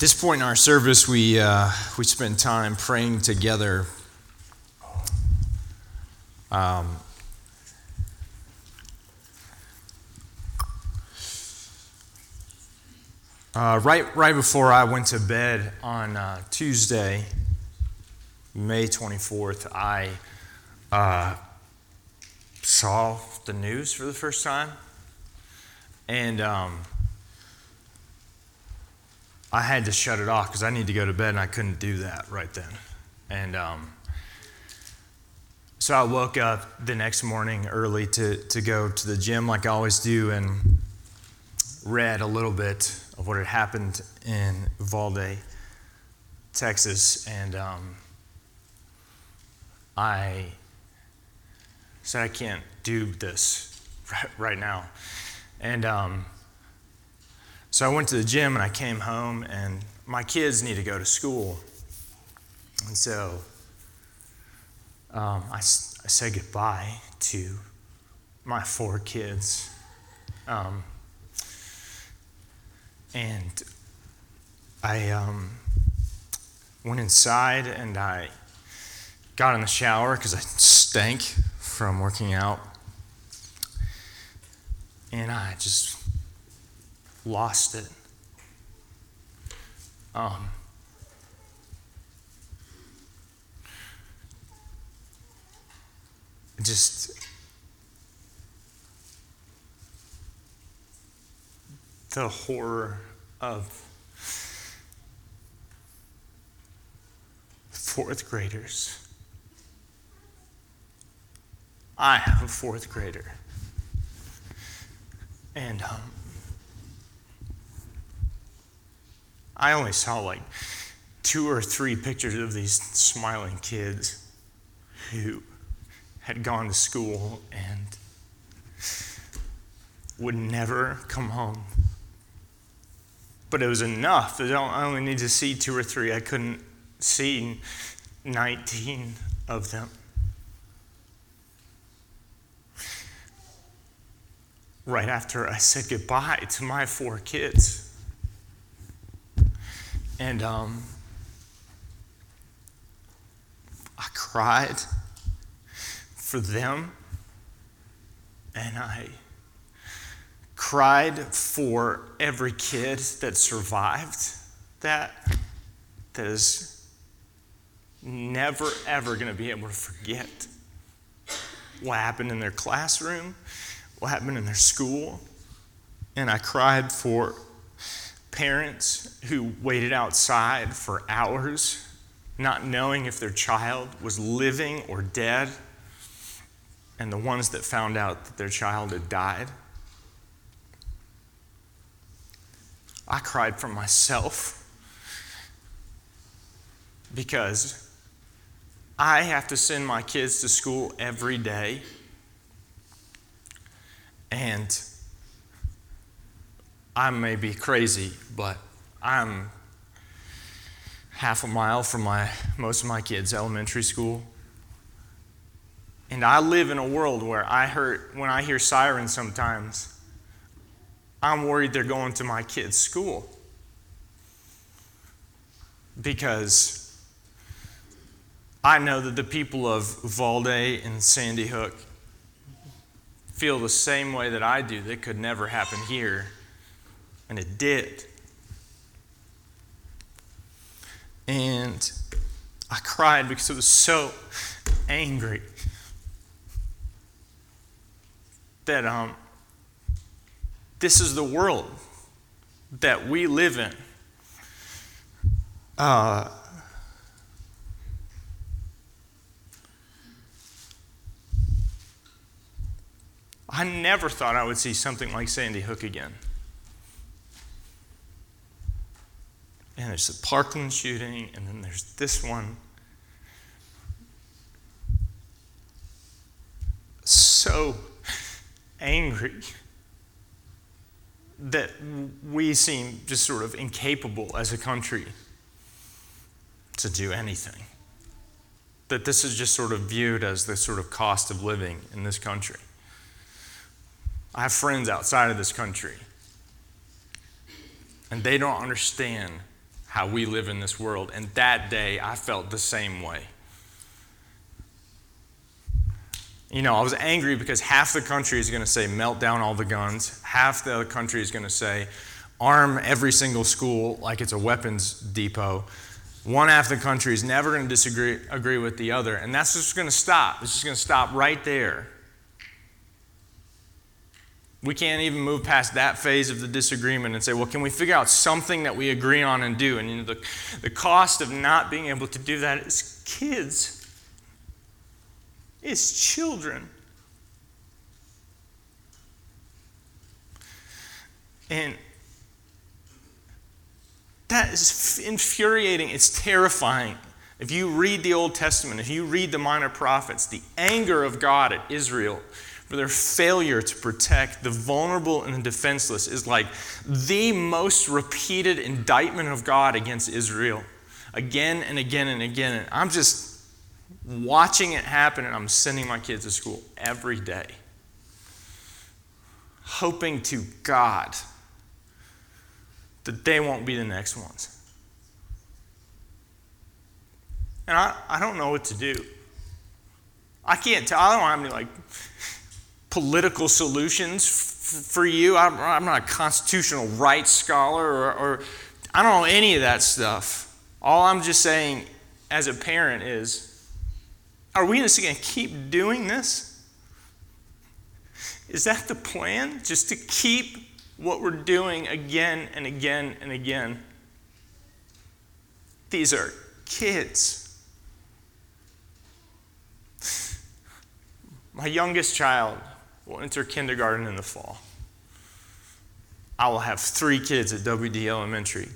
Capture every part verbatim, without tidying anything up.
At this point in our service, we uh, we spend time praying together. Um, uh, right right before I went to bed on uh, Tuesday, May twenty-fourth, I uh, saw the news for the first time, and um, I had to shut it off because I needed to go to bed, and I couldn't do that right then. And um, so I woke up the next morning early to, to go to the gym like I always do, and read a little bit of what had happened in Valde, Texas. And um, I said, I can't do this right, right now. And um, so I went to the gym and I came home, and my kids need to go to school. And so um, I, I said goodbye to my four kids. Um, and I um, went inside and I got in the shower because I stank from working out. And I just lost it. Um, just the horror of fourth graders. I am a fourth grader. And um, I only saw like two or three pictures of these smiling kids who had gone to school and would never come home. But it was enough. I only need to see two or three. I couldn't see nineteen of them. Right after I said goodbye to my four kids. And um, I cried for them, and I cried for every kid that survived that, that is never, ever going to be able to forget what happened in their classroom, what happened in their school. And I cried for parents who waited outside for hours, not knowing if their child was living or dead, and the ones that found out that their child had died. I cried for myself because I have to send my kids to school every day, and I may be crazy, but I'm half a mile from my most of my kids' elementary school. And I live in a world where I heard, when I hear sirens sometimes, I'm worried they're going to my kids' school. Because I know that the people of Valde and Sandy Hook feel the same way that I do. That could never happen here. And it did. And I cried because I was so angry that um, this is the world that we live in. Uh, I never thought I would see something like Sandy Hook again. And there's the Parkland shooting, and then there's this one. So angry that we seem just sort of incapable as a country to do anything. That this is just sort of viewed as the sort of cost of living in this country. I have friends outside of this country, and they don't understand how we live in this world. And that day, I felt the same way. You know, I was angry because half the country is going to say, melt down all the guns. Half the country is going to say, arm every single school like it's a weapons depot. One half the country is never going to disagree agree with the other. And that's just going to stop. It's just going to stop right there. We can't even move past that phase of the disagreement and say, well, can we figure out something that we agree on and do? And you know, the, the cost of not being able to do that is kids. It's children. And that is infuriating. It's terrifying. If you read the Old Testament, if you read the minor prophets, the anger of God at Israel for their failure to protect the vulnerable and the defenseless is like the most repeated indictment of God against Israel, again and again and again. And I'm just watching it happen, and I'm sending my kids to school every day, hoping to God that they won't be the next ones. And I, I don't know what to do. I can't tell. I don't have any, like, political solutions f- for you. I'm, I'm not a constitutional rights scholar, or, or I don't know any of that stuff. All I'm just saying as a parent is, are we just going to keep doing this? Is that the plan? Just to keep what we're doing again and again and again? These are kids. My youngest child will enter kindergarten in the fall. I will have three kids at W D Elementary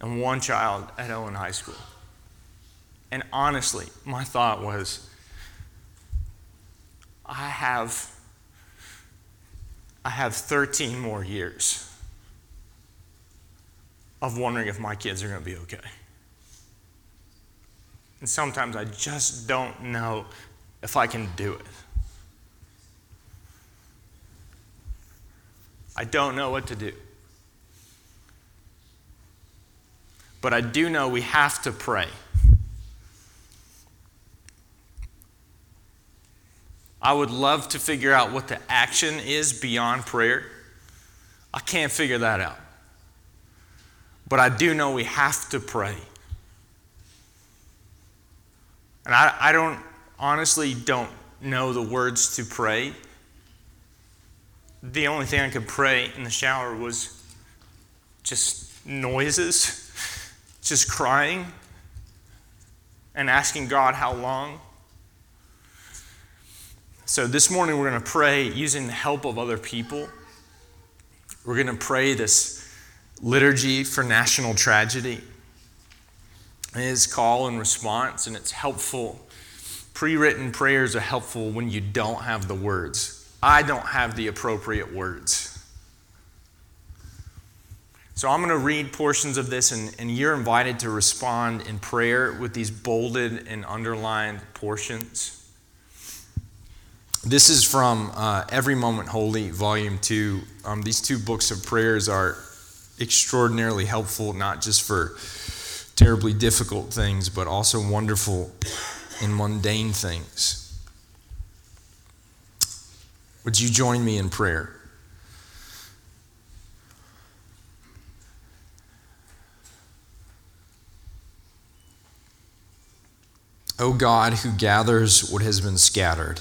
and one child at Owen High School. And honestly, my thought was, I have, I have thirteen more years of wondering if my kids are going to be okay. And sometimes I just don't know if I can do it. I don't know what to do. But I do know we have to pray. I would love to figure out what the action is beyond prayer. I can't figure that out. But I do know we have to pray. And I, I don't, honestly don't know the words to pray. The only thing I could pray in the shower was just noises, just crying, and asking God how long. So this morning we're going to pray using the help of other people. We're going to pray this liturgy for national tragedy. It is call and response, and it's helpful. Pre-written prayers are helpful when you don't have the words. I don't have the appropriate words. So I'm going to read portions of this, and, and you're invited to respond in prayer with these bolded and underlined portions. This is from uh, Every Moment Holy, Volume two. Um, these two books of prayers are extraordinarily helpful, not just for terribly difficult things, but also wonderful and mundane things. Would you join me in prayer? O God, who gathers what has been scattered,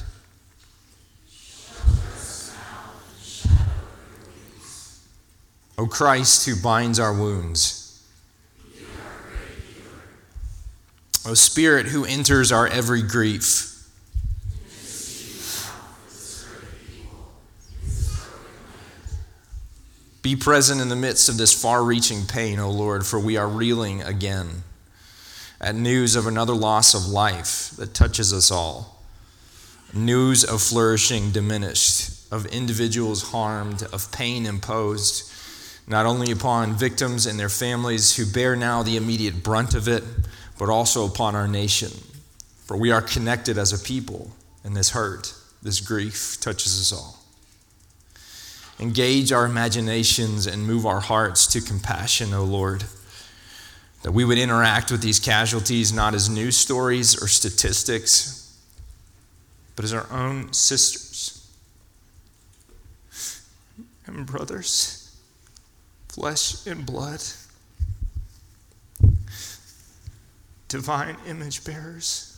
O Christ, who binds our wounds, O Spirit, who enters our every grief, be present in the midst of this far-reaching pain, O Lord, for we are reeling again at news of another loss of life that touches us all, news of flourishing diminished, of individuals harmed, of pain imposed, not only upon victims and their families who bear now the immediate brunt of it, but also upon our nation, for we are connected as a people, and this hurt, this grief touches us all. Engage our imaginations and move our hearts to compassion, O Lord, That we would interact with these casualties not as news stories or statistics, but as our own sisters and brothers, flesh and blood, divine image bearers,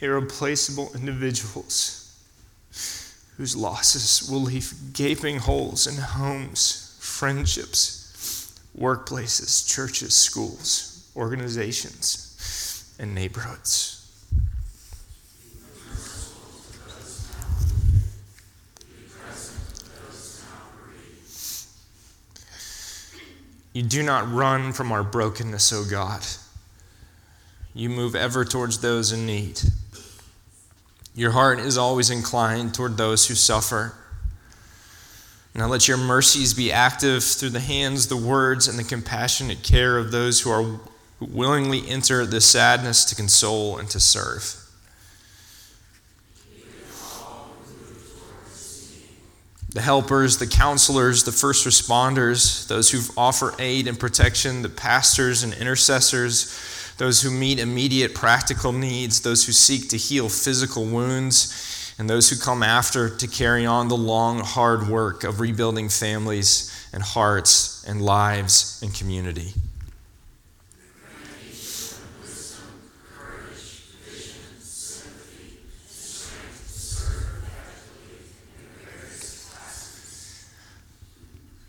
irreplaceable individuals whose losses will leave gaping holes in homes, friendships, workplaces, churches, schools, organizations, and neighborhoods. You do not run from our brokenness, O God. You move ever towards those in need. Your heart is always inclined toward those who suffer. Now let your mercies be active through the hands, the words, and the compassionate care of those who are who willingly enter the sadness to console and to serve. The helpers, the counselors, the first responders, those who offer aid and protection, the pastors and intercessors, those who meet immediate practical needs, those who seek to heal physical wounds, and those who come after to carry on the long, hard work of rebuilding families and hearts and lives and community.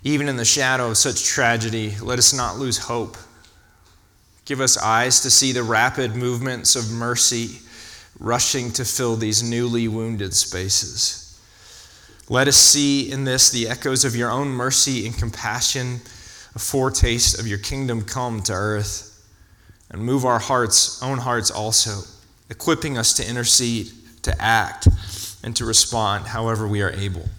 Even in the shadow of such tragedy, let us not lose hope. Give us eyes to see the rapid movements of mercy rushing to fill these newly wounded spaces. Let us see in this the echoes of your own mercy and compassion, a foretaste of your kingdom come to earth, and move our hearts, own hearts also, equipping us to intercede, to act, and to respond however we are able.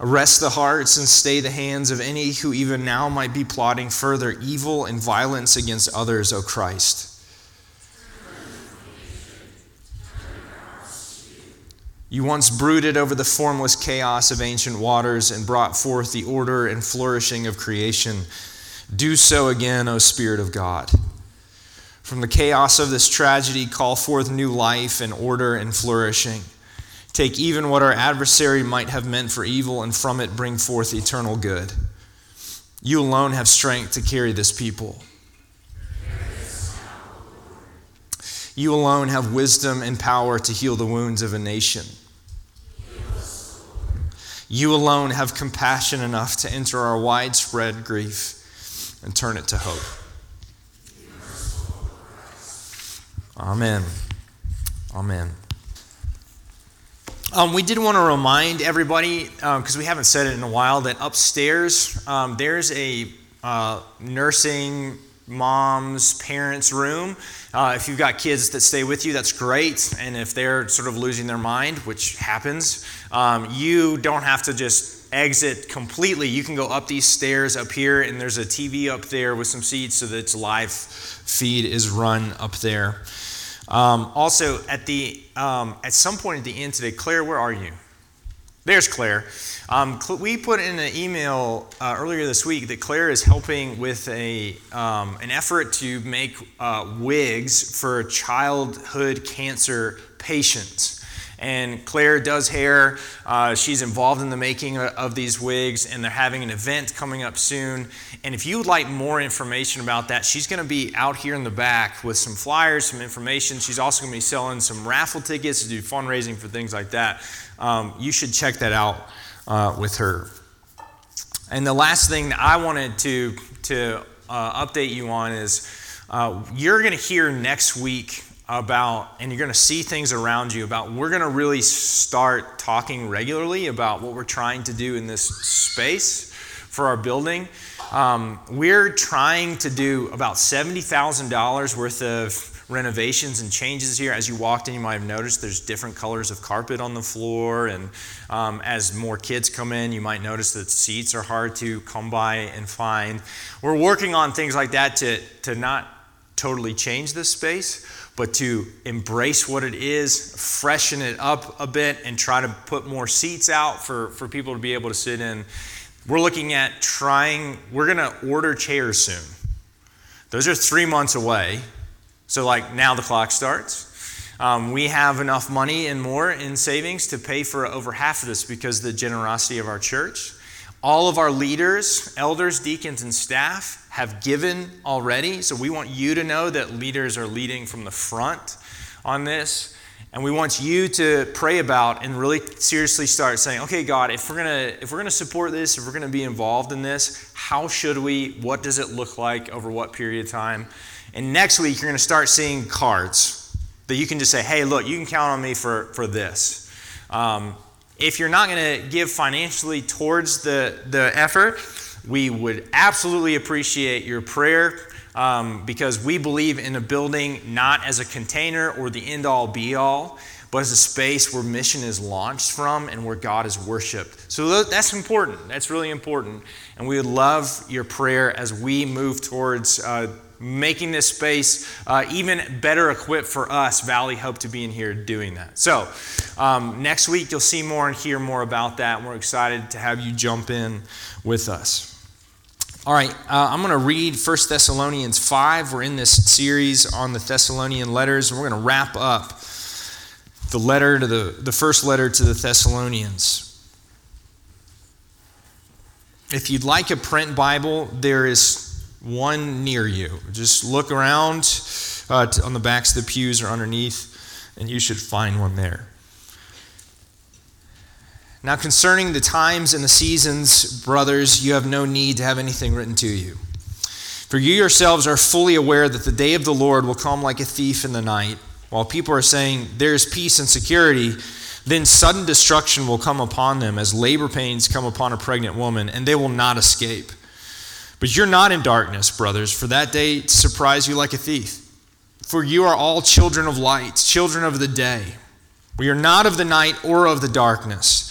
Arrest the hearts and stay the hands of any who even now might be plotting further evil and violence against others, O Christ. You once brooded over the formless chaos of ancient waters and brought forth the order and flourishing of creation. Do so again, O Spirit of God. From the chaos of this tragedy, call forth new life and order and flourishing. Take even what our adversary might have meant for evil, and from it bring forth eternal good. You alone have strength to carry this people. You alone have wisdom and power to heal the wounds of a nation. You alone have compassion enough to enter our widespread grief and turn it to hope. Amen. Amen. Um, we did want to remind everybody, because um, we haven't said it in a while, that upstairs um, there's a uh, nursing mom's parents room. Uh, if you've got kids that stay with you, that's great. And if they're sort of losing their mind, which happens, um, you don't have to just exit completely. You can go up these stairs up here, and there's a T V up there with some seats so that its live feed is run up there. Um, also, at the um, at some point at the end today, Claire, where are you? There's Claire. Um, we put in an email uh, earlier this week that Claire is helping with a um, an effort to make uh, wigs for childhood cancer patients. And Claire does hair. Uh, she's involved in the making of these wigs, and they're having an event coming up soon. And if you'd like more information about that, she's going to be out here in the back with some flyers, some information. She's also going to be selling some raffle tickets to do fundraising for things like that. Um, you should check that out uh, with her. And the last thing that I wanted to, to uh, update you on is uh, you're going to hear next week about, and you're going to see things around you about, we're going to really start talking regularly about what we're trying to do in this space for our building. Um, we're trying to do about seventy thousand dollars worth of renovations and changes here. As you walked in, you might have noticed there's different colors of carpet on the floor. And um, as more kids come in, you might notice that seats are hard to come by and find. We're working on things like that to, to not totally change this space, but to embrace what it is, freshen it up a bit, and try to put more seats out for, for people to be able to sit in. We're looking at trying, we're going to order chairs soon. Those are three months away. So like now the clock starts. Um, we have enough money and more in savings to pay for over half of this because of the generosity of our church. All of our leaders, elders, deacons, and staff have given already. So we want you to know that leaders are leading from the front on this. And we want you to pray about and really seriously start saying, okay, God, if we're gonna if we're gonna support this, if we're gonna be involved in this, how should we? What does it look like over what period of time? And next week, you're gonna start seeing cards that you can just say, hey, look, you can count on me for, for this. Um, If you're not going to give financially towards the, the effort, we would absolutely appreciate your prayer um, because we believe in a building not as a container or the end-all, be-all, but as a space where mission is launched from and where God is worshiped. So that's important. That's really important. And we would love your prayer as we move towards uh, making this space uh, even better equipped for us, Valley Hope, to be in here doing that. So um, next week, you'll see more and hear more about that. We're excited to have you jump in with us. All right, uh, I'm going to read First Thessalonians five. We're in this series on the Thessalonian letters, and we're going to wrap up the letter to the, the first letter to the Thessalonians. If you'd like a print Bible, there is one near you. Just look around uh, to, on the backs of the pews or underneath, and you should find one there. Now, concerning the times and the seasons, brothers, you have no need to have anything written to you. For you yourselves are fully aware that the day of the Lord will come like a thief in the night. While people are saying, there is peace and security, then sudden destruction will come upon them as labor pains come upon a pregnant woman, and they will not escape. But you're not in darkness, brothers, for that day to surprise you like a thief. For you are all children of light, children of the day. We are not of the night or of the darkness.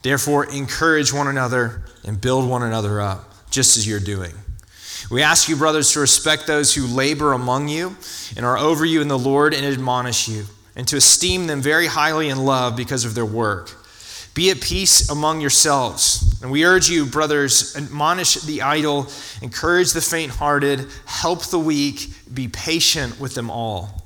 Therefore, encourage one another and build one another up, just as you're doing. We ask you, brothers, to respect those who labor among you and are over you in the Lord and admonish you, and to esteem them very highly in love because of their work. Be at peace among yourselves. And we urge you, brothers, admonish the idle, encourage the faint-hearted, help the weak, be patient with them all.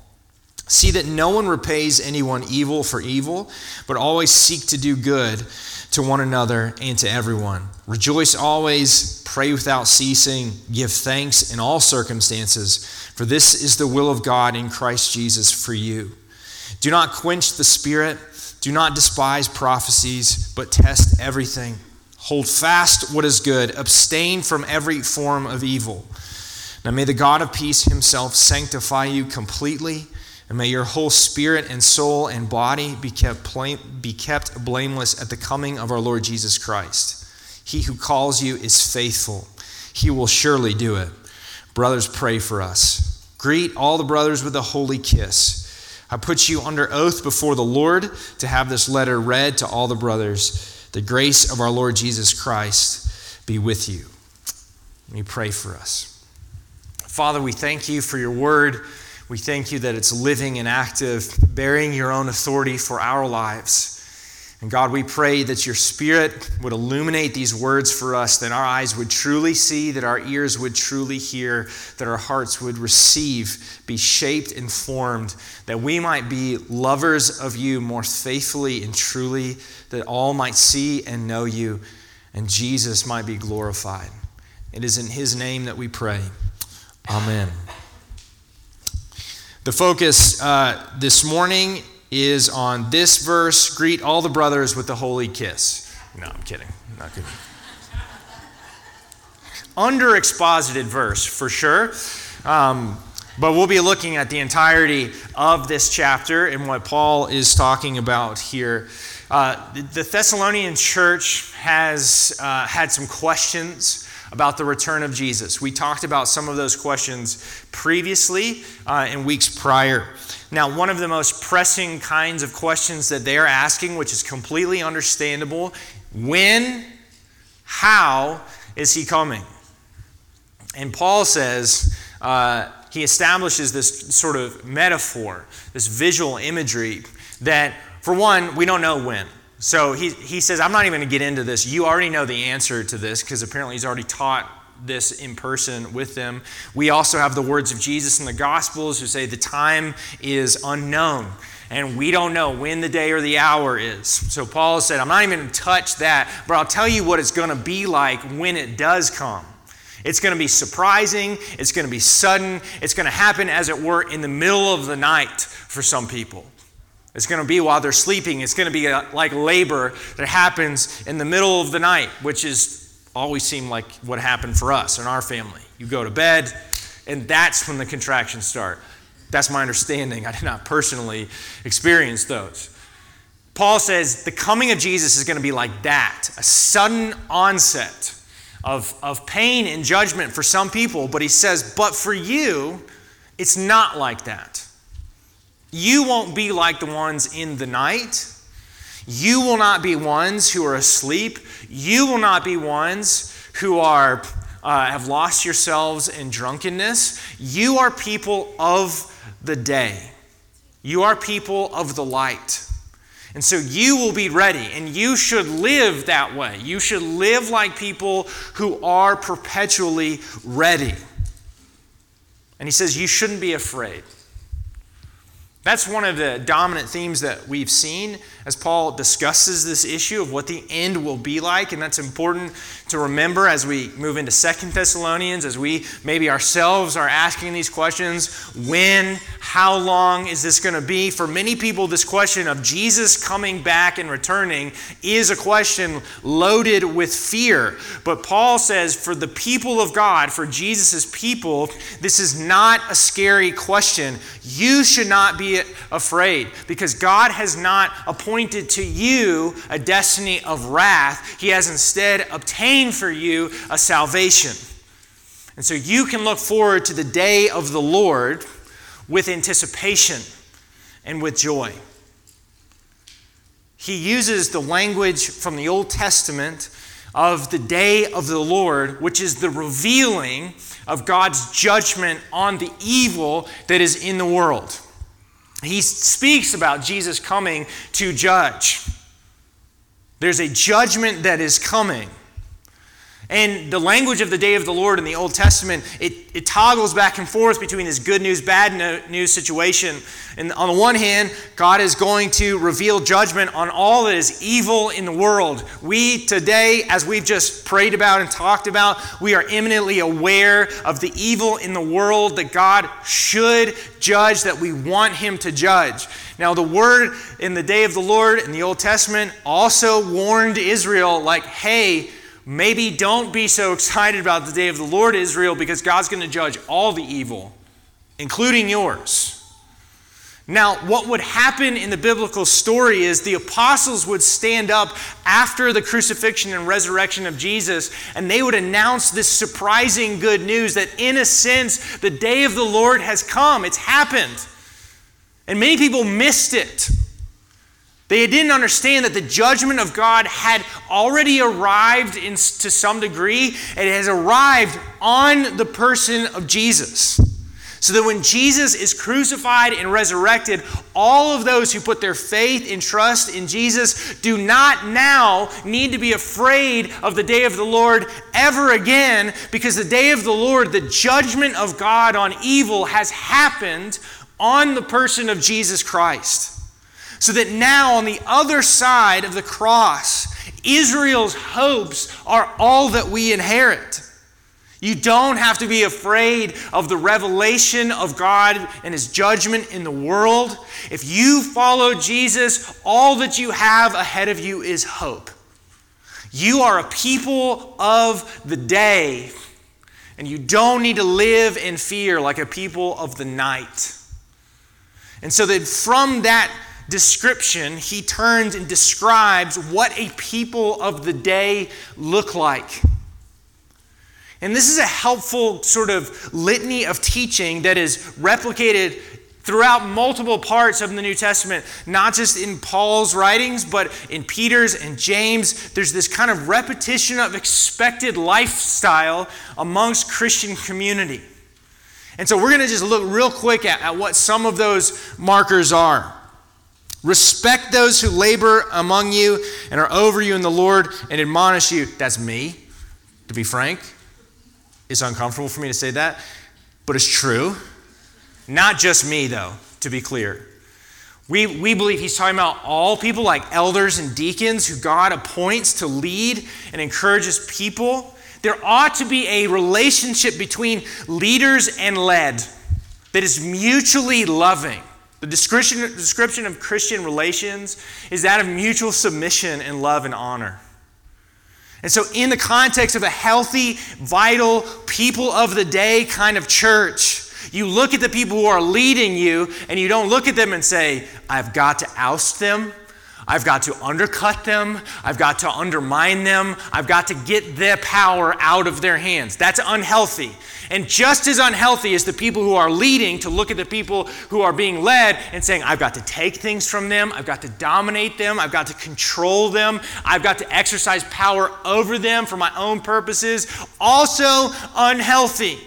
See that no one repays anyone evil for evil, but always seek to do good to one another and to everyone. Rejoice always, pray without ceasing, give thanks in all circumstances, for this is the will of God in Christ Jesus for you. Do not quench the spirit. Do not despise prophecies, but test everything. Hold fast what is good. Abstain from every form of evil. Now may the God of peace himself sanctify you completely, and may your whole spirit and soul and body be kept plain, be kept blameless at the coming of our Lord Jesus Christ. He who calls you is faithful. He will surely do it. Brothers, pray for us. Greet all the brothers with a holy kiss. I put you under oath before the Lord to have this letter read to all the brothers. The grace of our Lord Jesus Christ be with you. Let me pray for us. Father, we thank you for your word. We thank you that it's living and active, bearing your own authority for our lives. And God, we pray that your spirit would illuminate these words for us, that our eyes would truly see, that our ears would truly hear, that our hearts would receive, be shaped and formed, that we might be lovers of you more faithfully and truly, that all might see and know you, and Jesus might be glorified. It is in his name that we pray. Amen. The focus uh, this morning is on this verse, greet all the brothers with the holy kiss. No, I'm kidding. Not good. Under-exposited verse, for sure. Um, but we'll be looking at the entirety of this chapter and what Paul is talking about here. Uh, the Thessalonian church has uh, had some questions about the return of Jesus. We talked about some of those questions previously uh, in weeks prior. Now, one of the most pressing kinds of questions that they are asking, which is completely understandable, when, how is he coming? And Paul says, uh, he establishes this sort of metaphor, this visual imagery that, for one, we don't know when. So he he says, I'm not even going to get into this. You already know the answer to this because apparently he's already taught this in person with them. We also have the words of Jesus in the Gospels who say the time is unknown and we don't know when the day or the hour is. So Paul said, I'm not even going to touch that, but I'll tell you what it's going to be like when it does come. It's going to be surprising. It's going to be sudden. It's going to happen, as it were, in the middle of the night for some people. It's going to be while they're sleeping. It's going to be like labor that happens in the middle of the night, which is always seemed like what happened for us in our family. You go to bed, and that's when the contractions start. That's my understanding. I did not personally experience those. Paul says the coming of Jesus is going to be like that, a sudden onset of, of pain and judgment for some people. But he says, but for you, it's not like that. You won't be like the ones in the night. You will not be ones who are asleep. You will not be ones who are uh, have lost yourselves in drunkenness. You are people of the day. You are people of the light. And so you will be ready, and you should live that way. You should live like people who are perpetually ready. And he says, you shouldn't be afraid. That's one of the dominant themes that we've seen as Paul discusses this issue of what the end will be like. And that's important to remember as we move into Second Thessalonians, as we maybe ourselves are asking these questions. When, how long is this going to be? For many people, this question of Jesus coming back and returning is a question loaded with fear. But Paul says for the people of God, for Jesus' people, this is not a scary question. You should not be afraid, because God has not appointed to you a destiny of wrath. He has instead obtained for you a salvation. And so you can look forward to the day of the Lord with anticipation and with joy. He uses the language from the Old Testament of the day of the Lord, which is the revealing of God's judgment on the evil that is in the world. He speaks about Jesus coming to judge. There's a judgment that is coming. And the language of the day of the Lord in the Old Testament, it, it toggles back and forth between this good news, bad news situation. And on the one hand, God is going to reveal judgment on all that is evil in the world. We today, as we've just prayed about and talked about, we are imminently aware of the evil in the world that God should judge, that we want him to judge. Now, the word in the day of the Lord in the Old Testament also warned Israel, like, hey, maybe don't be so excited about the day of the Lord, Israel, because God's going to judge all the evil, including yours. Now, what would happen in the biblical story is the apostles would stand up after the crucifixion and resurrection of Jesus, and they would announce this surprising good news that, in a sense, the day of the Lord has come. It's happened. And many people missed it. They didn't understand that the judgment of God had already arrived in, to some degree, and it has arrived on the person of Jesus. So that when Jesus is crucified and resurrected, all of those who put their faith and trust in Jesus do not now need to be afraid of the day of the Lord ever again, because the day of the Lord, the judgment of God on evil, has happened on the person of Jesus Christ. So that now on the other side of the cross, Israel's hopes are all that we inherit. You don't have to be afraid of the revelation of God and His judgment in the world. If you follow Jesus, all that you have ahead of you is hope. You are a people of the day, and you don't need to live in fear like a people of the night. And so that from that description, he turns and describes what a people of the day look like. And this is a helpful sort of litany of teaching that is replicated throughout multiple parts of the New Testament, not just in Paul's writings, but in Peter's and James. There's this kind of repetition of expected lifestyle amongst Christian community. And so we're going to just look real quick at, at what some of those markers are. Respect those who labor among you and are over you in the Lord and admonish you. That's me, to be frank. It's uncomfortable for me to say that, but it's true. Not just me, though, to be clear. We, we believe he's talking about all people, like elders and deacons who God appoints to lead and encourage his people. There ought to be a relationship between leaders and led that is mutually loving. The description, description of Christian relations is that of mutual submission and love and honor. And so in the context of a healthy, vital, people of the day kind of church, you look at the people who are leading you and you don't look at them and say, I've got to oust them. I've got to undercut them. I've got to undermine them. I've got to get their power out of their hands. That's unhealthy. And just as unhealthy is the people who are leading to look at the people who are being led and saying, I've got to take things from them. I've got to dominate them. I've got to control them. I've got to exercise power over them for my own purposes. Also unhealthy.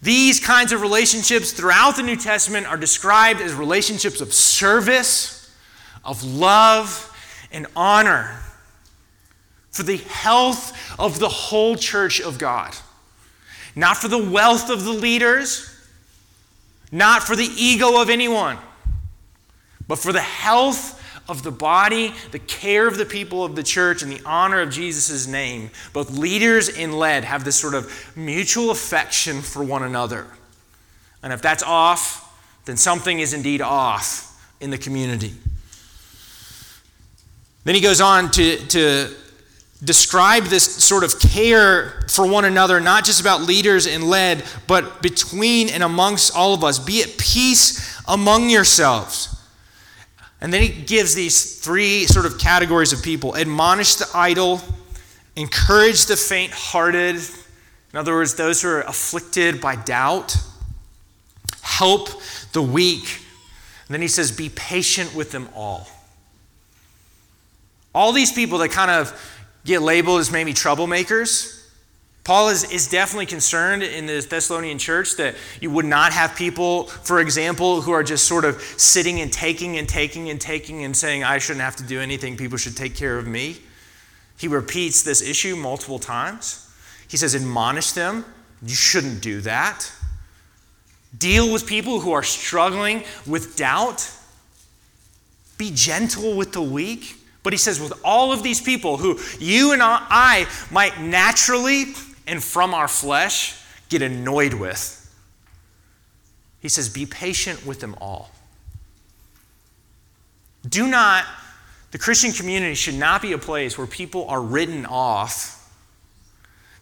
These kinds of relationships throughout the New Testament are described as relationships of service, of love and honor for the health of the whole church of God. Not for the wealth of the leaders, not for the ego of anyone, but for the health of the body, the care of the people of the church, and the honor of Jesus' name. Both leaders and led have this sort of mutual affection for one another. And if that's off, then something is indeed off in the community. Then he goes on to, to describe this sort of care for one another, not just about leaders and led, but between and amongst all of us. Be at peace among yourselves. And then he gives these three sort of categories of people. Admonish the idle, encourage the faint-hearted. In other words, those who are afflicted by doubt. Help the weak. And then he says, be patient with them all. All these people that kind of get labeled as maybe troublemakers, Paul is, is definitely concerned in the Thessalonian church that you would not have people, for example, who are just sort of sitting and taking and taking and taking and saying, I shouldn't have to do anything. People should take care of me. He repeats this issue multiple times. He says, admonish them. You shouldn't do that. Deal with people who are struggling with doubt. Be gentle with the weak. But he says, with all of these people who you and I might naturally and from our flesh get annoyed with, he says, be patient with them all. Do not, the Christian community should not be a place where people are written off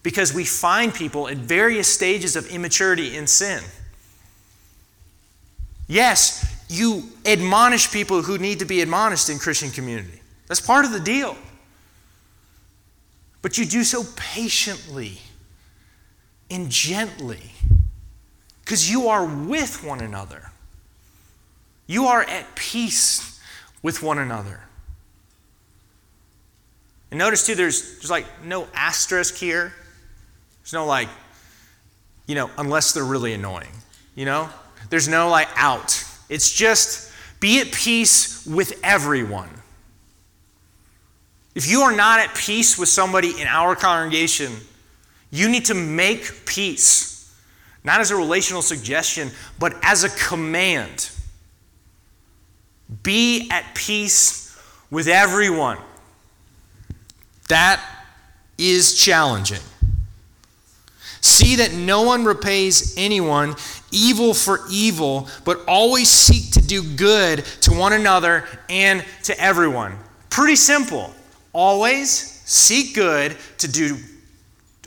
because we find people in various stages of immaturity and sin. Yes, you admonish people who need to be admonished in Christian community. That's part of the deal. But you do so patiently and gently because you are with one another. You are at peace with one another. And notice too, there's, there's like no asterisk here. There's no like, you know, unless they're really annoying, you know? There's no like out. It's just be at peace with everyone. If you are not at peace with somebody in our congregation, you need to make peace. Not as a relational suggestion, but as a command. Be at peace with everyone. That is challenging. See that no one repays anyone evil for evil, but always seek to do good to one another and to everyone. Pretty simple. Always seek good to do,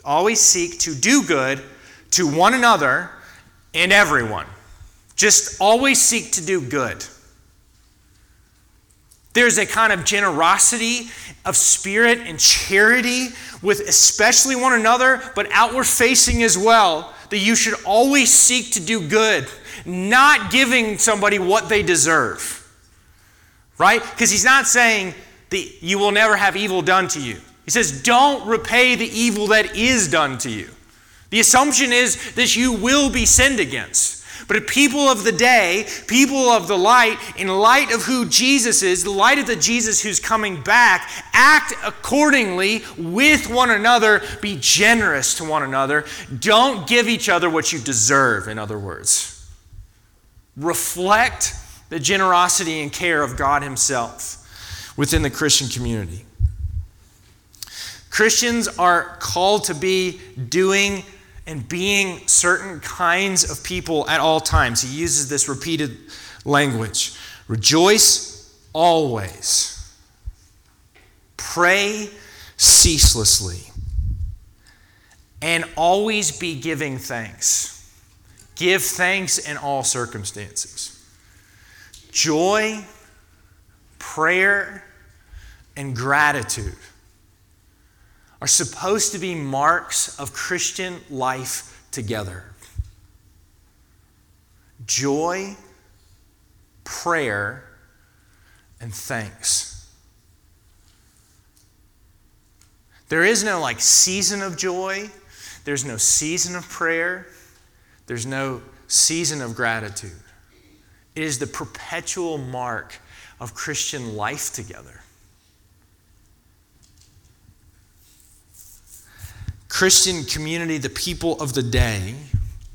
always seek to do good to one another and everyone. Just always seek to do good. There's a kind of generosity of spirit and charity with especially one another, but outward facing as well, that you should always seek to do good, not giving somebody what they deserve, right? Because he's not saying that you will never have evil done to you. He says, don't repay the evil that is done to you. The assumption is that you will be sinned against. But people of the day, people of the light, in light of who Jesus is, the light of the Jesus who's coming back, act accordingly with one another. Be generous to one another. Don't give each other what you deserve, in other words. Reflect the generosity and care of God himself within the Christian community. Christians are called to be doing and being certain kinds of people at all times. He uses this repeated language. Rejoice always. Pray ceaselessly. And always be giving thanks. Give thanks in all circumstances. Joy, prayer, and gratitude are supposed to be marks of Christian life together. Joy, prayer, and thanks. There is no like season of joy. There's no season of prayer. There's no season of gratitude. It is the perpetual mark of Christian life together. Christian community, the people of the day,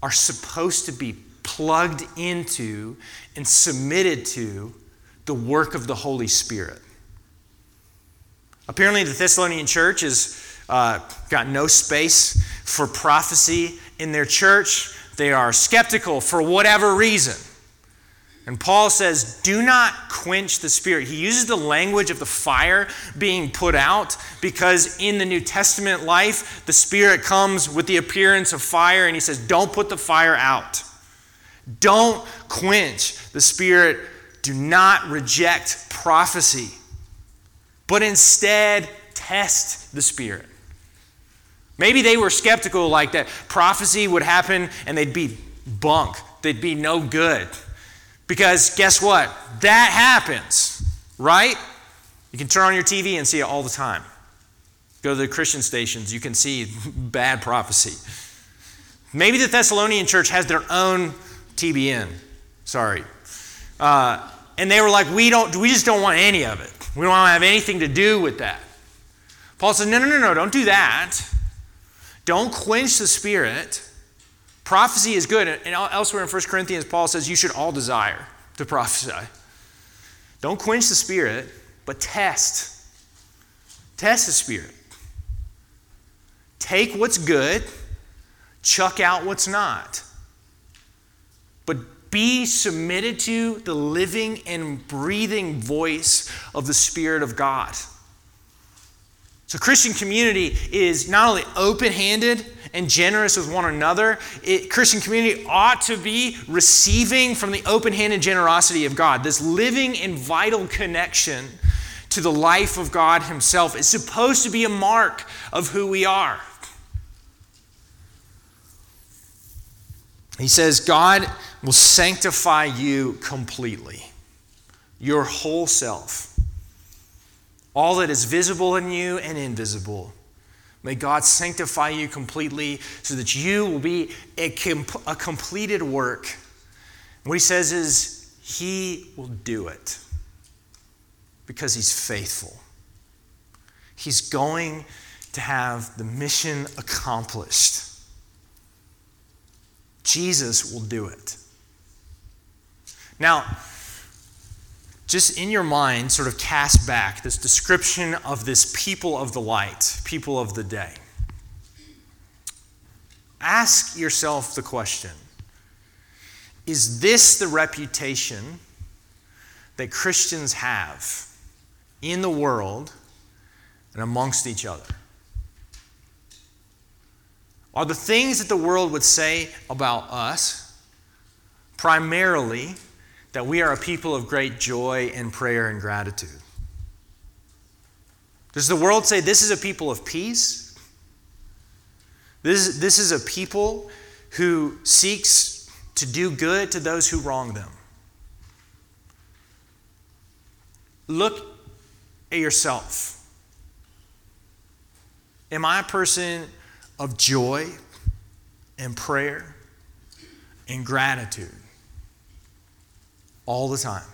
are supposed to be plugged into and submitted to the work of the Holy Spirit. Apparently, the Thessalonian church has uh, got no space for prophecy in their church. They are skeptical for whatever reason. And Paul says, do not quench the spirit. He uses the language of the fire being put out because in the New Testament life, the spirit comes with the appearance of fire. And he says, don't put the fire out. Don't quench the spirit. Do not reject prophecy, but instead test the spirit. Maybe they were skeptical like that. Prophecy would happen and they'd be bunk. They'd be no good. Because guess what? That happens, right? You can turn on your T V and see it all the time. Go to the Christian stations, you can see bad prophecy. Maybe the Thessalonian church has their own T B N. Sorry. Uh, and they were like, we don't. We just don't want any of it. We don't want to have anything to do with that. Paul said, no, no, no, no, don't do that. Don't quench the spirit. Prophecy is good. And elsewhere in First Corinthians, Paul says you should all desire to prophesy. Don't quench the spirit, but test. Test the spirit. Take what's good, chuck out what's not. But be submitted to the living and breathing voice of the Spirit of God. So Christian community is not only open-handed and generous with one another, it, Christian community ought to be receiving from the open-handed generosity of God. This living and vital connection to the life of God himself is supposed to be a mark of who we are. He says, God will sanctify you completely, your whole self, all that is visible in you and invisible. May God sanctify you completely so that you will be a, comp- a completed work. What he says is he will do it because he's faithful. He's going to have the mission accomplished. Jesus will do it. Now, just in your mind, sort of cast back this description of this people of the light, people of the day. Ask yourself the question, is this the reputation that Christians have in the world and amongst each other? Are the things that the world would say about us primarily that we are a people of great joy and prayer and gratitude? Does the world say this is a people of peace? This, this is a people who seeks to do good to those who wrong them. Look at yourself. Am I a person of joy and prayer and gratitude all the time?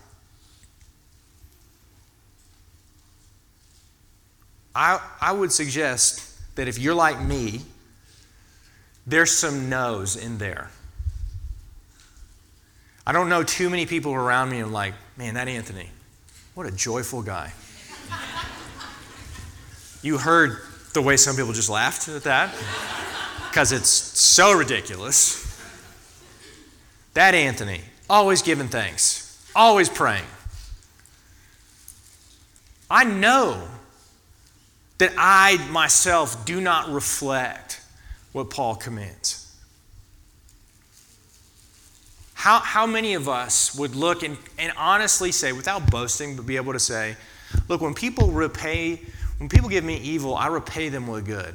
I, I would suggest that if you're like me, there's some no's in there. I don't know too many people around me who are like, man, that Anthony, what a joyful guy. You heard the way some people just laughed at that because it's so ridiculous. That Anthony, always giving thanks, always praying. I know that I myself do not reflect what Paul commands. How, how many of us would look and, and honestly say, without boasting, but be able to say, look, when people repay, when people give me evil, I repay them with good.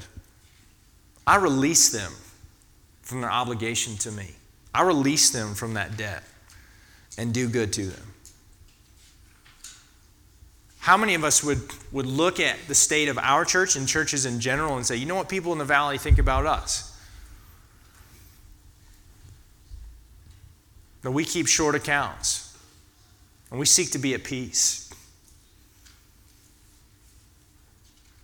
I release them from their obligation to me. I release them from that debt and do good to them. How many of us would, would look at the state of our church and churches in general and say, you know what people in the valley think about us? That we keep short accounts and we seek to be at peace.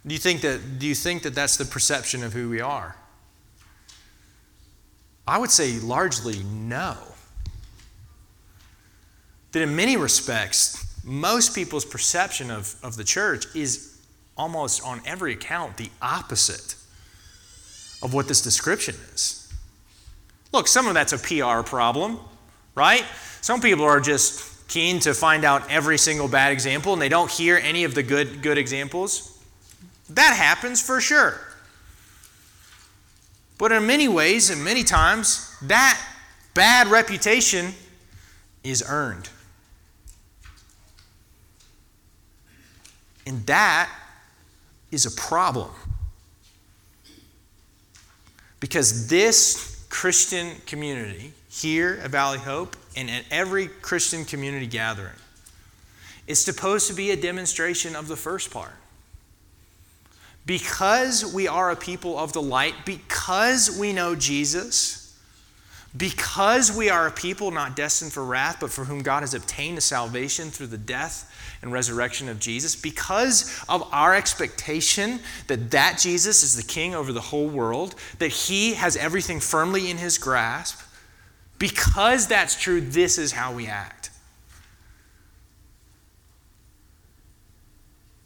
Do you think that, do you think that that's the perception of who we are? I would say largely no. That in many respects, most people's perception of, of the church is almost on every account the opposite of what this description is. Look, some of that's a P R problem, right? Some people are just keen to find out every single bad example and they don't hear any of the good, good examples. That happens for sure. But in many ways and many times, that bad reputation is earned. And that is a problem. Because this Christian community here at Valley Hope and at every Christian community gathering is supposed to be a demonstration of the first part. Because we are a people of the light, because we know Jesus, because we are a people not destined for wrath, but for whom God has obtained a salvation through the death and resurrection of Jesus, because of our expectation that that Jesus is the king over the whole world, that he has everything firmly in his grasp, because that's true, this is how we act.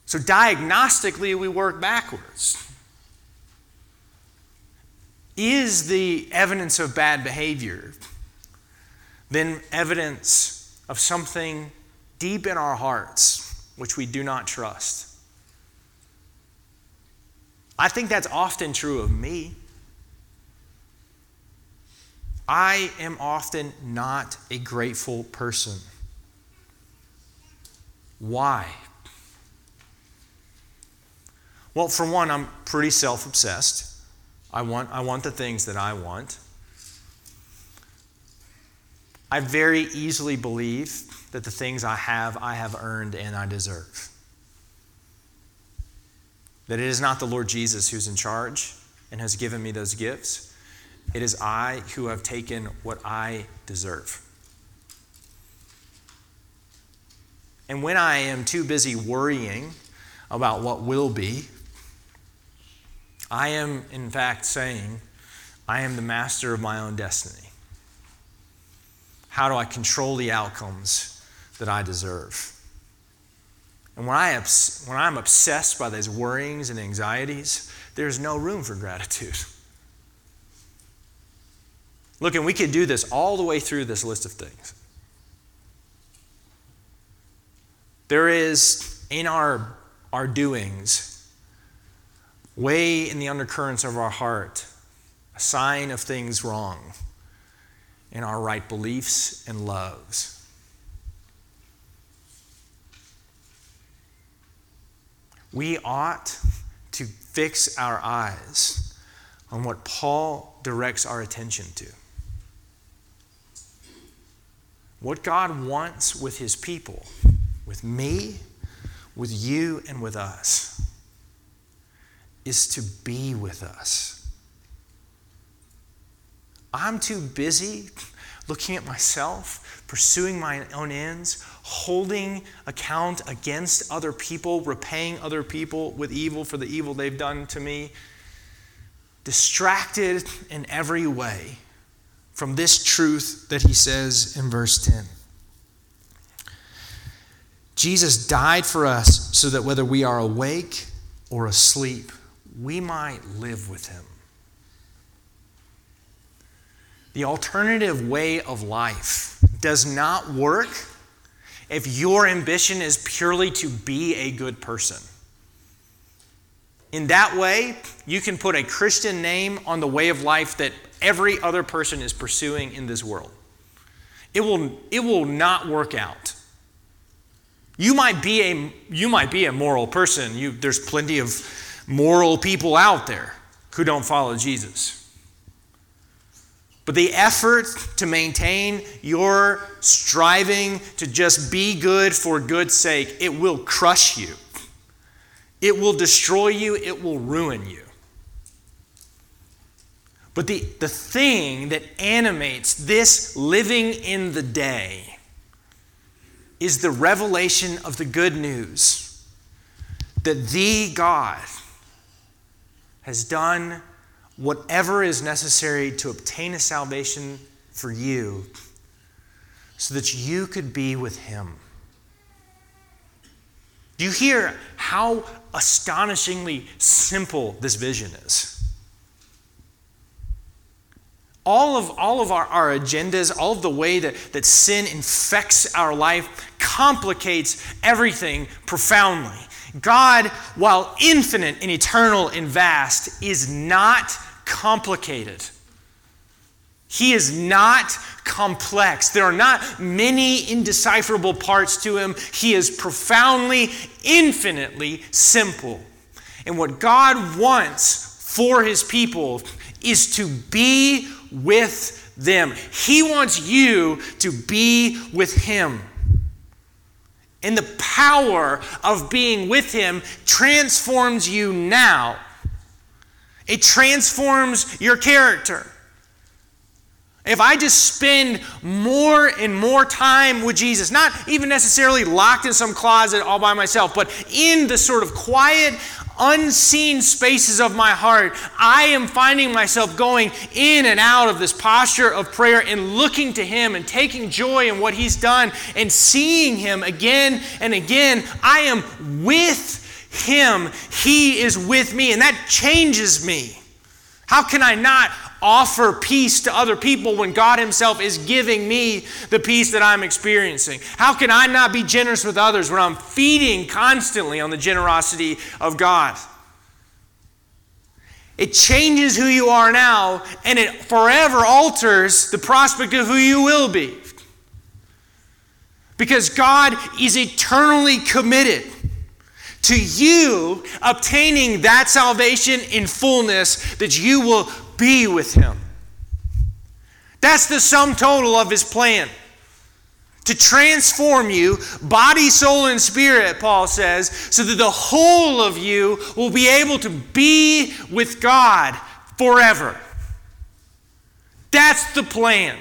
So diagnostically, we work backwards. Is the evidence of bad behavior then evidence of something deep in our hearts which we do not trust? I think that's often true of me. I am often not a grateful person. Why? Well, for one, I'm pretty self-obsessed. I want, I want the things that I want. I very easily believe that the things I have, I have earned and I deserve. That it is not the Lord Jesus who's in charge and has given me those gifts. It is I who have taken what I deserve. And when I am too busy worrying about what will be, I am, in fact, saying, I am the master of my own destiny. How do I control the outcomes that I deserve? And when, I obs- when I'm obsessed by those worryings and anxieties, there's no room for gratitude. Look, and we could do this all the way through this list of things. There is in our, our doings, way in the undercurrents of our heart, a sign of things wrong in our right beliefs and loves. We ought to fix our eyes on what Paul directs our attention to. What God wants with his people, with me, with you, and with us, is to be with us. I'm too busy looking at myself, pursuing my own ends, holding account against other people, repaying other people with evil for the evil they've done to me, distracted in every way from this truth that he says in verse ten. Jesus died for us so that whether we are awake or asleep, we might live with him. The alternative way of life does not work if your ambition is purely to be a good person. In that way, you can put a Christian name on the way of life that every other person is pursuing in this world. It will, it will not work out. You might be a, you might be a moral person. You, there's plenty of moral people out there who don't follow Jesus. But the effort to maintain your striving to just be good for good sake, it will crush you. It will destroy you. It will ruin you. But the, the thing that animates this living in the day is the revelation of the good news that the God has done whatever is necessary to obtain a salvation for you so that you could be with him. Do you hear how astonishingly simple this vision is? All of, all of our, our agendas, all of the way that, that sin infects our life, complicates everything profoundly. God, while infinite and eternal and vast, is not complicated. He is not complex. There are not many indecipherable parts to him. He is profoundly, infinitely simple. And what God wants for his people is to be with them. He wants you to be with him. And the power of being with him transforms you now. It transforms your character. If I just spend more and more time with Jesus, not even necessarily locked in some closet all by myself, but in the sort of quiet, unseen spaces of my heart, I am finding myself going in and out of this posture of prayer and looking to him and taking joy in what he's done and seeing him again and again. I am with him. He is with me, and that changes me. How can I not offer peace to other people when God himself is giving me the peace that I'm experiencing? How can I not be generous with others when I'm feeding constantly on the generosity of God? It changes who you are now, and it forever alters the prospect of who you will be. Because God is eternally committed to you obtaining that salvation in fullness that you will be with him. That's the sum total of his plan. To transform you, body, soul, and spirit, Paul says, so that the whole of you will be able to be with God forever. That's the plan.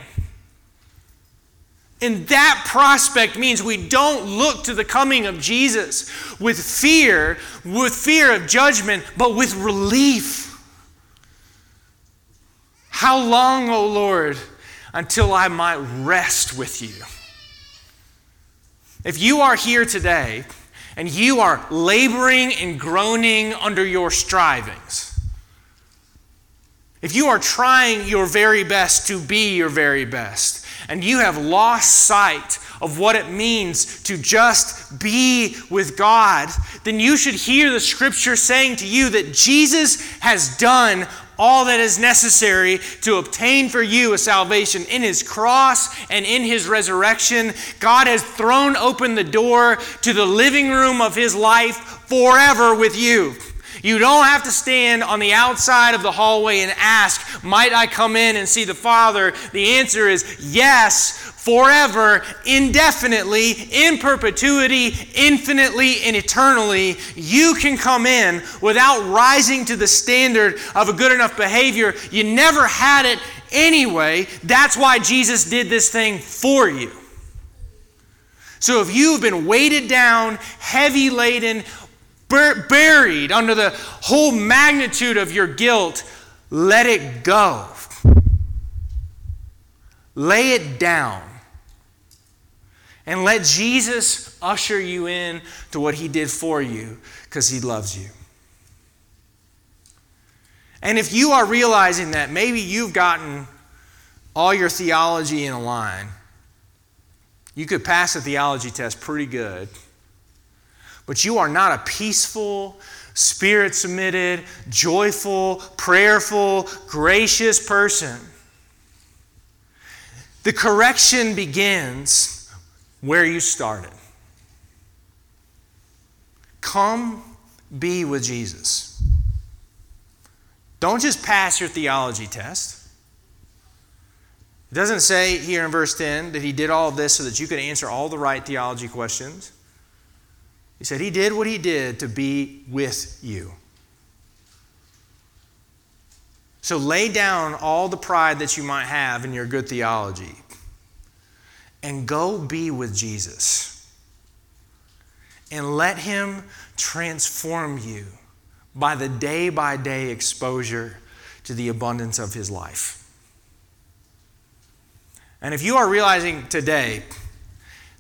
And that prospect means we don't look to the coming of Jesus with fear, with fear of judgment, but with relief. How long, O Lord, until I might rest with you? If you are here today and you are laboring and groaning under your strivings, If you are trying your very best to be your very best, and you have lost sight of what it means to just be with God, then you should hear the scripture saying to you that Jesus has done all that is necessary to obtain for you a salvation. In his cross and in his resurrection, God has thrown open the door to the living room of his life forever with you. You don't have to stand on the outside of the hallway and ask, might I come in and see the Father? The answer is yes, forever, indefinitely, in perpetuity, infinitely, and eternally. You can come in without rising to the standard of a good enough behavior. You never had it anyway. That's why Jesus did this thing for you. So if you've been weighted down, heavy laden, buried under the whole magnitude of your guilt, let it go. Lay it down. And let Jesus usher you in to what he did for you, because he loves you. And if you are realizing that, maybe you've gotten all your theology in a line. You could pass a theology test pretty good, but you are not a peaceful, spirit-submitted, joyful, prayerful, gracious person. The correction begins where you started. Come be with Jesus. Don't just pass your theology test. It doesn't say here in verse ten that he did all of this so that you could answer all the right theology questions. He said he did what he did to be with you. So lay down all the pride that you might have in your good theology and go be with Jesus. And let him transform you by the day-by-day exposure to the abundance of his life. And if you are realizing today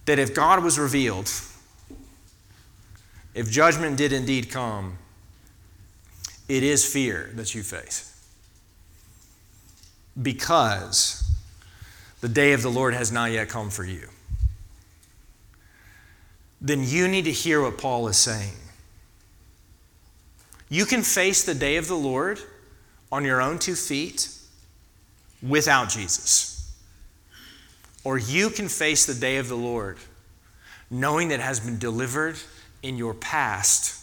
that if God was revealed, if judgment did indeed come, it is fear that you face, because the day of the Lord has not yet come for you. Then you need to hear what Paul is saying. You can face the day of the Lord on your own two feet without Jesus. Or you can face the day of the Lord knowing that it has been delivered in your past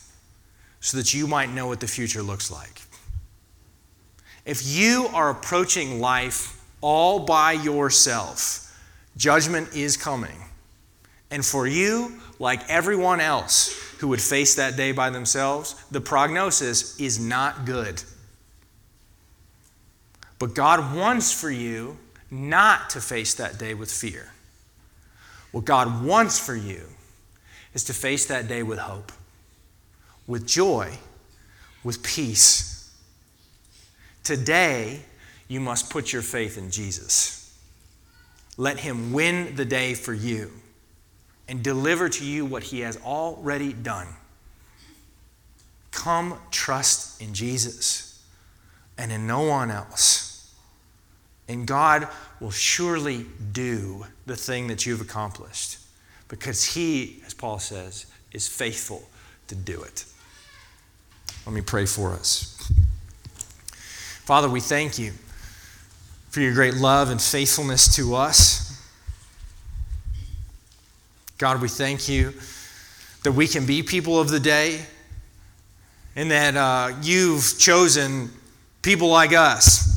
so that you might know what the future looks like. If you are approaching life all by yourself, judgment is coming. And for you, like everyone else who would face that day by themselves, the prognosis is not good. But God wants for you not to face that day with fear. What God wants for you is to face that day with hope, with joy, with peace. Today, you must put your faith in Jesus. Let him win the day for you and deliver to you what he has already done. Come trust in Jesus and in no one else. And God will surely do the thing that you've accomplished, because he, as Paul says, is faithful to do it. Let me pray for us. Father, we thank you for your great love and faithfulness to us. God, we thank you that we can be people of the day, and that uh, you've chosen people like us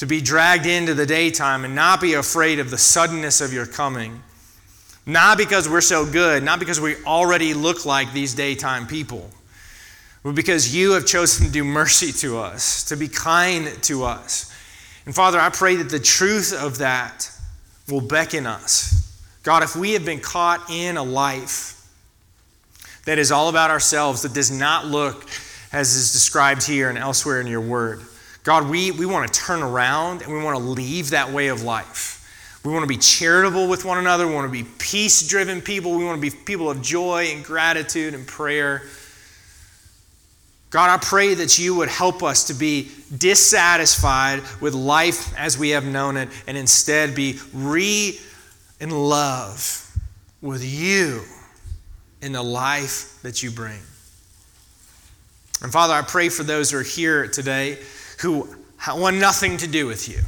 to be dragged into the daytime and not be afraid of the suddenness of your coming. Not because we're so good, not because we already look like these daytime people, but because you have chosen to do mercy to us, to be kind to us. And Father, I pray that the truth of that will beckon us. God, if we have been caught in a life that is all about ourselves, that does not look as is described here and elsewhere in your word, God, we, we want to turn around and we want to leave that way of life. We want to be charitable with one another. We want to be peace-driven people. We want to be people of joy and gratitude and prayer. God, I pray that you would help us to be dissatisfied with life as we have known it and instead be re in love with you in the life that you bring. And Father, I pray for those who are here today who want nothing to do with you,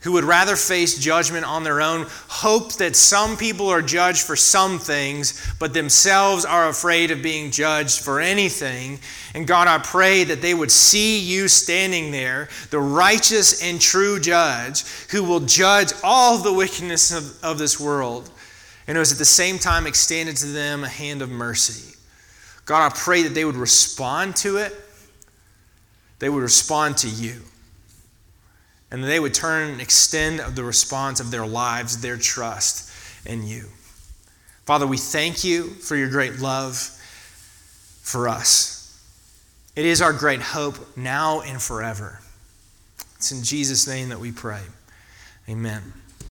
who would rather face judgment on their own, hope that some people are judged for some things, but themselves are afraid of being judged for anything. And God, I pray that they would see you standing there, the righteous and true judge, who will judge all the wickedness of, of this world, and who has at the same time extended to them a hand of mercy. God, I pray that they would respond to it, they would respond to you. And they would turn and extend the response of their lives, their trust in you. Father, we thank you for your great love for us. It is our great hope now and forever. It's in Jesus' name that we pray. Amen.